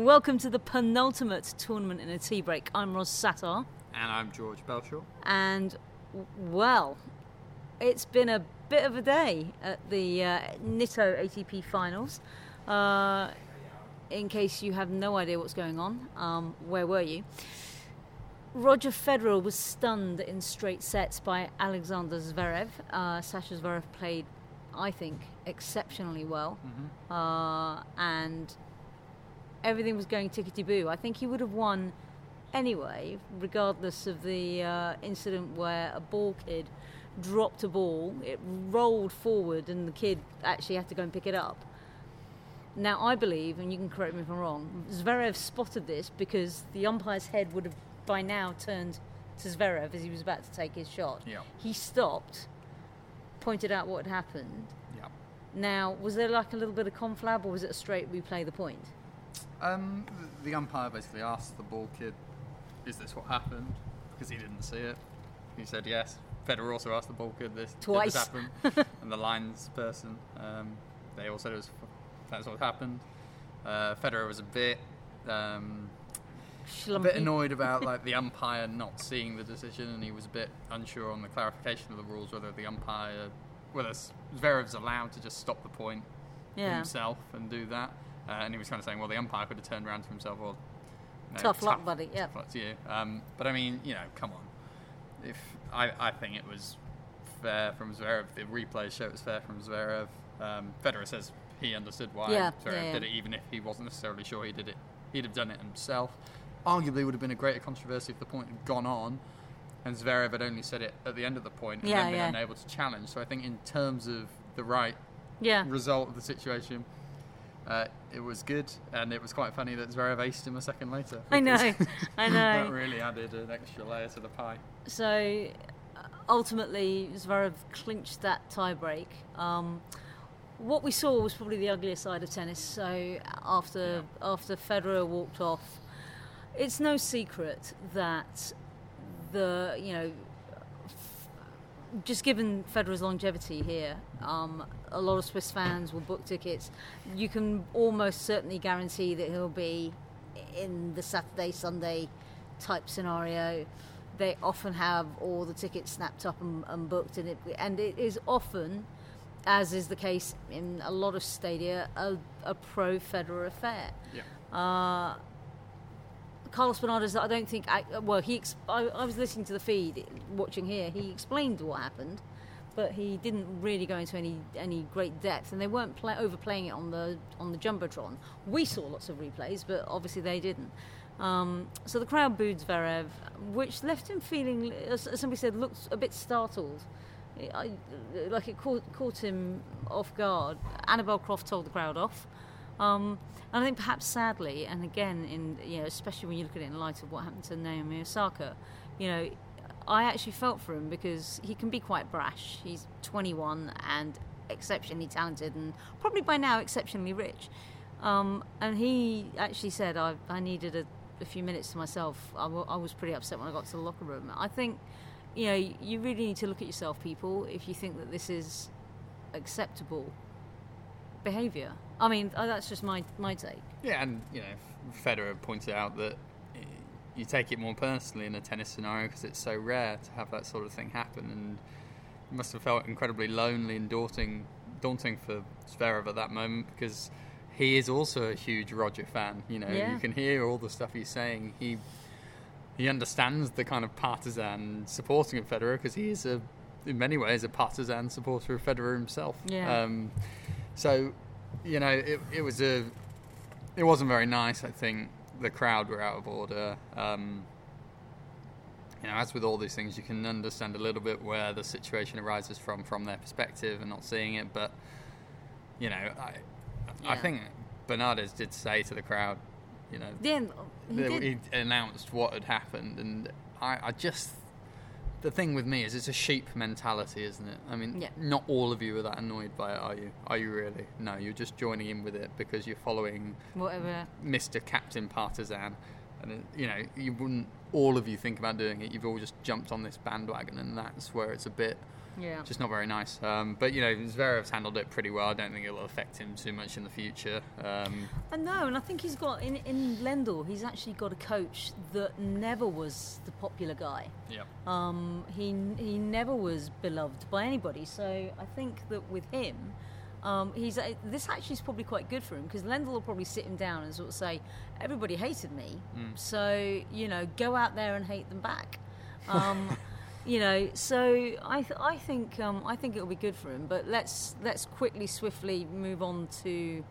Welcome to the penultimate tournament in a tea break. I'm Ross Satter. And I'm George Bellshaw. And, well, it's been a bit of a day at the Nitto ATP finals. In case you have no idea what's going on, where were you? Roger Federer was stunned in straight sets by Alexander Zverev. Sasha Zverev played, I think, exceptionally well. Mm-hmm. And everything was going tickety-boo. I think he would have won anyway, regardless of the incident where a ball kid dropped a ball. It rolled forward and the kid actually had to go and pick it up. Now, I believe, and you can correct me if I'm wrong, Zverev spotted this because the umpire's head would have by now turned to Zverev as he was about to take his shot. Yeah. He stopped, pointed out what had happened. Yeah. Now, was there like a little bit of conflab, or was it a straight we play the point? The umpire basically asked the ball kid, is this what happened? Because he didn't see it. He said yes. Federer also asked the ball kid this. Twice. Did this happen? And the lines person, they all said it was, that's what happened. Federer was a bit annoyed about like the umpire not seeing the decision, and he was a bit unsure on the clarification of the rules, whether Zverev's allowed to just stop the point himself and do that. And he was kind of saying, well, the umpire could have turned around to himself, well, you know, tough luck, buddy. Yeah. Tough luck to you. But I mean, you know, come on. If I think it was fair from Zverev. The replay show it was fair from Zverev. Federer says he understood why Zverev did it, even if he wasn't necessarily sure he did it. He'd have done it himself. Arguably, would have been a greater controversy if the point had gone on, and Zverev had only said it at the end of the point and then been unable to challenge. So I think in terms of the right result of the situation. It was good, and it was quite funny that Zverev aced him a second later. I know. That really added an extra layer to the pie. So, ultimately, Zverev clinched that tiebreak. What we saw was probably the uglier side of tennis. So, after Federer walked off, it's no secret that just given Federer's longevity here, a lot of Swiss fans will book tickets. You can almost certainly guarantee that he'll be in the Saturday, Sunday type scenario. They often have all the tickets snapped up and booked, and it is often, as is the case in a lot of stadia, a pro-Federer affair. Yeah. Carlos Bernardes, I don't think... I was listening to the feed, watching here. He explained what happened, but he didn't really go into any great depth, and they weren't overplaying it on the Jumbotron. We saw lots of replays, but obviously they didn't. So the crowd booed Zverev, which left him feeling, as somebody said, looked a bit startled. It caught him off guard. Annabelle Croft told the crowd off. And I think perhaps sadly, and again, especially when you look at it in light of what happened to Naomi Osaka, I actually felt for him because he can be quite brash. He's 21 and exceptionally talented, and probably by now exceptionally rich. And he actually said, I needed a few minutes to myself. I was pretty upset when I got to the locker room. I think, you really need to look at yourself, people, if you think that this is acceptable behaviour. I mean, that's just my take. Yeah, and Federer pointed out that you take it more personally in a tennis scenario because it's so rare to have that sort of thing happen, and it must have felt incredibly lonely and daunting for Zverev at that moment because he is also a huge Roger fan. You can hear all the stuff he's saying. He understands the kind of partisan supporting of Federer because he is in many ways, a partisan supporter of Federer himself. Yeah. So, it wasn't very nice. I think the crowd were out of order. As with all these things, you can understand a little bit where the situation arises from their perspective and not seeing it. But, I think Bernardes did say to the crowd, he announced what had happened. And the thing with me is it's a sheep mentality, isn't it? I mean, Not all of you are that annoyed by it, are you? Are you really? No, you're just joining in with it because you're following whatever Mr. Captain Partisan. And, you wouldn't all of you think about doing it. You've all just jumped on this bandwagon, and that's where it's a bit... Yeah. Just not very nice. But, you know, Zverev's handled it pretty well. I don't think it'll affect him too much in the future. I know, and I think he's got, in Lendl, he's actually got a coach that never was the popular guy. Yeah. He never was beloved by anybody. So I think that with him, this actually is probably quite good for him, because Lendl will probably sit him down and sort of say, everybody hated me, so, you know, go out there and hate them back. You know, so I think it'll be good for him. But let's quickly, swiftly move on to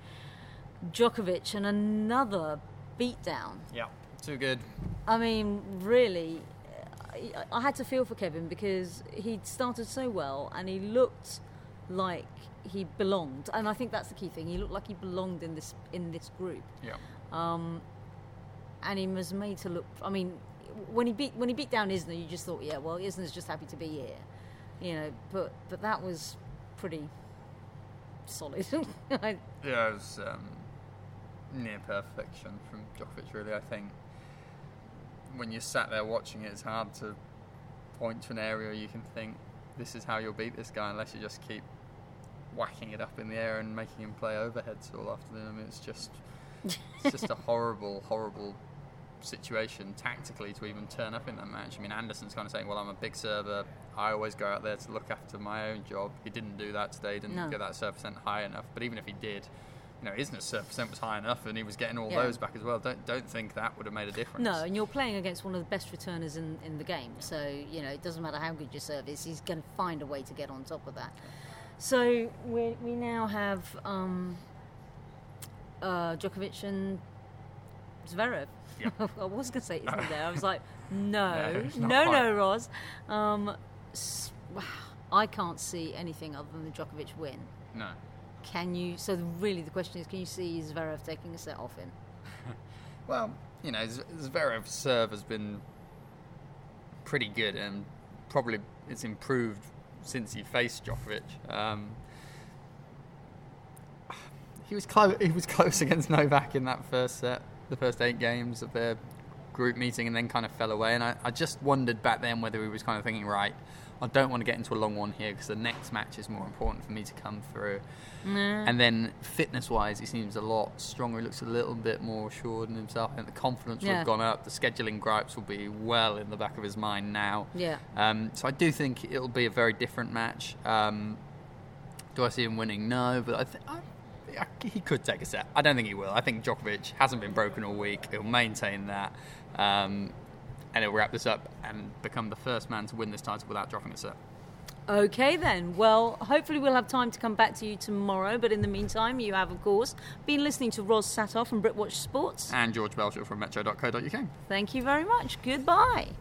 Djokovic and another beatdown. Yeah, too good. I mean, really, I had to feel for Kevin, because he'd started so well and he looked like he belonged, and I think that's the key thing. He looked like he belonged in this group. Yeah. And he was made to look. I mean, when he beat down Isner, you just thought, yeah, well, Isner's just happy to be here, you know. But that was pretty solid. It was near perfection from Djokovic, really. I think when you sat there watching it, it's hard to point to an area you can think this is how you'll beat this guy, unless you just keep whacking it up in the air and making him play overheads all afternoon. I mean, it's just a horrible situation tactically to even turn up in that match. I mean, Anderson's kind of saying, well, I'm a big server, I always go out there to look after my own job. He didn't do that today. He didn't get that serve percent high enough. But even if he did, you know, Isner's serve percent was high enough, and he was getting all those back as well. Don't think that would have made a difference. No, and you're playing against one of the best returners in the game, so, you know, it doesn't matter how good your serve is, he's going to find a way to get on top of that. So we now have Djokovic and Zverev. Yeah. I was going to say Isner there. I was like, no, Roz. I can't see anything other than the Djokovic win. No. Can you? So really, the question is, can you see Zverev taking a set off him? Well, you know, Zverev's serve has been pretty good, and probably it's improved since he faced Djokovic. He was close against Novak in that first set, the first 8 games of their group meeting, and then kind of fell away. And I just wondered back then whether he was kind of thinking, right, I don't want to get into a long one here, because the next match is more important for me to come through. And then fitness-wise, he seems a lot stronger. He looks a little bit more assured in himself. And the confidence will have gone up. The scheduling gripes will be well in the back of his mind now. Yeah. So I do think it'll be a very different match. Do I see him winning? No, but he could take a set. I don't think he will. I think Djokovic hasn't been broken all week. He'll maintain that. And he'll wrap this up and become the first man to win this title without dropping a set. Okay then. Well, hopefully we'll have time to come back to you tomorrow. But in the meantime, you have, of course, been listening to Ross Satter from Britwatch Sports. And George Bellshaw from Metro.co.uk. Thank you very much. Goodbye.